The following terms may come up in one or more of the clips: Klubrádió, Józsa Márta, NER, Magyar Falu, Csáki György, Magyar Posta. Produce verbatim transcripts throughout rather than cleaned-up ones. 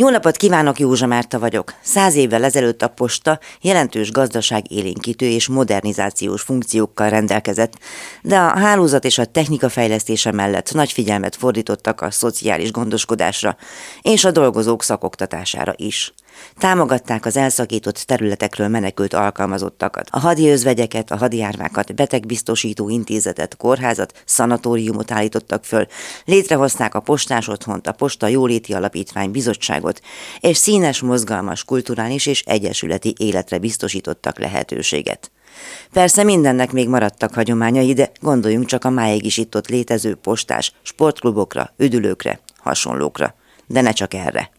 Jó napot kívánok, Józsa Márta vagyok. Száz évvel ezelőtt a posta jelentős gazdaságélénkítő és modernizációs funkciókkal rendelkezett, de a hálózat és a technika fejlesztése mellett nagy figyelmet fordítottak a szociális gondoskodásra és a dolgozók szakoktatására is. Támogatták az elszakított területekről menekült alkalmazottakat, a hadi özvegyeket, a hadijárvákat, betegbiztosító intézetet, kórházat, szanatóriumot állítottak föl, létrehozták a postás otthont, a Posta Jóléti Alapítvány bizottságot, és színes, mozgalmas, kulturális és egyesületi életre biztosítottak lehetőséget. Persze mindennek még maradtak hagyományai, de gondoljunk csak a máig is itt ott létező postás sportklubokra, üdülőkre, hasonlókra. De ne csak erre.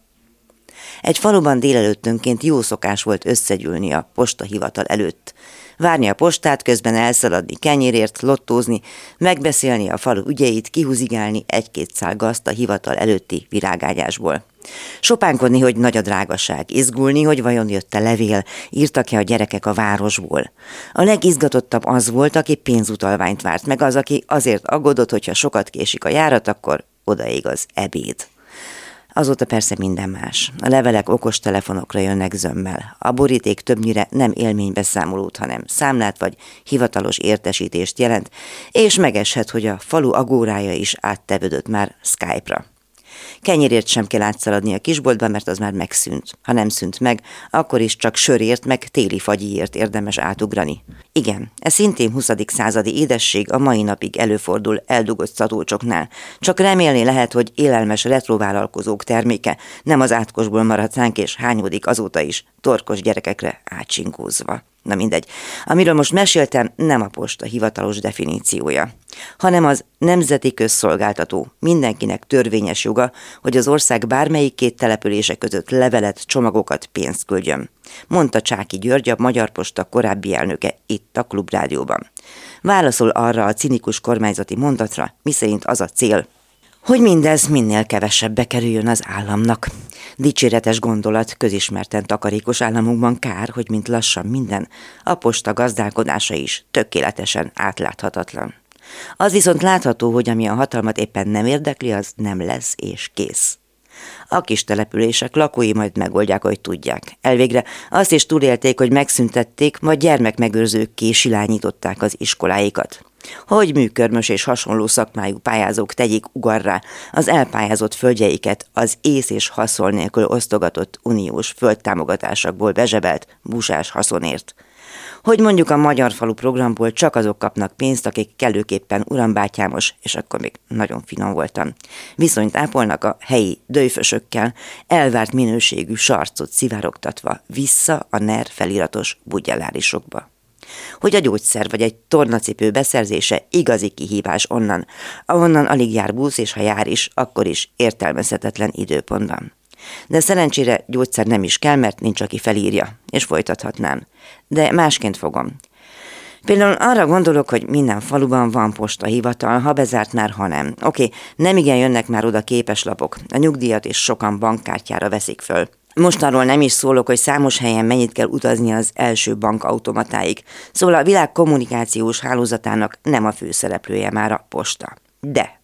Egy faluban délelőttönként jó szokás volt összegyűlni a postahivatal előtt. Várni a postát, közben elszaladni kenyérért, lottózni, megbeszélni a falu ügyeit, kihúzigálni egy-két szál gazt a hivatal előtti virágágyásból. Sopánkodni, hogy nagy a drágaság, izgulni, hogy vajon jött-e levél, írtak-e a gyerekek a városból. A legizgatottabb az volt, aki pénzutalványt várt, meg az, aki azért aggódott, hogyha sokat késik a járat, akkor odaig az ebéd. Azóta persze minden más. A levelek okostelefonokra jönnek zömmel. A boríték többnyire nem élménybeszámolót, hanem számlát vagy hivatalos értesítést jelent, és megeshet, hogy a falu agórája is áttevődött már Skype-ra. Kenyérért sem kell átszaladni a kisboltba, mert az már megszűnt. Ha nem szűnt meg, akkor is csak sörért meg téli fagyiért érdemes átugrani. Igen, ez szintén huszadik századi édesség a mai napig előfordul eldugott szatócsoknál. Csak remélni lehet, hogy élelmes retrovállalkozók terméke nem az átkosból maradt ránk, és hányódik azóta is, torkos gyerekekre átsinkózva. Na mindegy. Amiről most meséltem, nem a posta hivatalos definíciója, hanem az nemzeti közszolgáltató, mindenkinek törvényes joga, hogy az ország bármelyik két települése között levelet, csomagokat, pénzt küldjön. Mondta Csáki György, a Magyar Posta korábbi elnöke itt a Klubrádióban. Válaszol arra a cinikus kormányzati mondatra, miszerint az a cél, hogy mindez minél kevesebbe kerüljön az államnak. Dicséretes gondolat, közismerten takarékos államunkban kár, hogy mint lassan minden, a posta gazdálkodása is tökéletesen átláthatatlan. Az viszont látható, hogy ami a hatalmat éppen nem érdekli, az nem lesz és kész. A kis települések lakói majd megoldják, hogy tudják. Elvégre azt is túlélték, hogy megszüntették, majd gyermekmegőrzőkké silányították az iskoláikat. Hogy műkörmös és hasonló szakmájú pályázók tegyék ugarrá az elpályázott földjeiket az ész és haszon nélkül osztogatott uniós földtámogatásokból bezsebelt busás haszonért. Hogy mondjuk a Magyar Falu programból csak azok kapnak pénzt, akik kellőképpen urambátyámos, és akkor még nagyon finom voltam, viszonyt ápolnak a helyi döjfösökkel, elvárt minőségű sarcot szivárogtatva vissza a NER feliratos bugyellárisokba. Hogy a gyógyszer vagy egy tornacipő beszerzése igazi kihívás onnan, ahonnan alig jár busz, és ha jár is, akkor is értelmezhetetlen időpontban. De szerencsére gyógyszer nem is kell, mert nincs, aki felírja, és folytathatnám. De másként fogom. Például arra gondolok, hogy minden faluban van postahivatal, ha bezárt már, ha nem. Oké, nemigen jönnek már oda képeslapok, a nyugdíjat is sokan bankkártyára veszik föl. Most arról nem is szólok, hogy számos helyen mennyit kell utazni az első bankautomatáig, szóval a világ kommunikációs hálózatának nem a főszereplője már a posta. De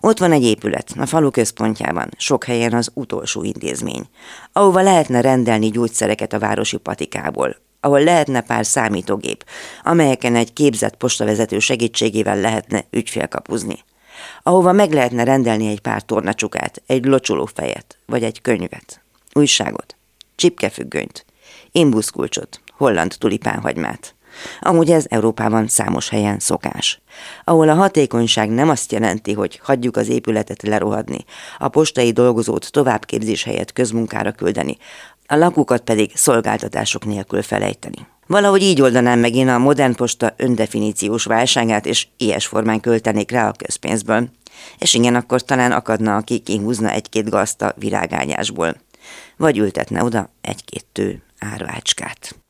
ott van egy épület, a falu központjában, sok helyen az utolsó intézmény, ahova lehetne rendelni gyógyszereket a városi patikából, ahol lehetne pár számítógép, amelyeken egy képzett postavezető segítségével lehetne ügyfélkapuzni, ahova meg lehetne rendelni egy pár tornacsukát, egy locsolófejet, vagy egy könyvet, újságot, csipkefüggönyt, imbuszkulcsot, holland tulipánhagymát. Amúgy ez Európában számos helyen szokás. Ahol a hatékonyság nem azt jelenti, hogy hagyjuk az épületet lerohadni, a postai dolgozót továbbképzés helyett közmunkára küldeni, a lakókat pedig szolgáltatások nélkül felejteni. Valahogy így oldanám meg én a modern posta öndefiníciós válságát, és ilyes formán költenék rá a közpénzből. És igen, akkor talán akadna, aki kihúzna egy-két gazt a virágágyásból. Vagy ültetne oda egy-két tő árvácskát.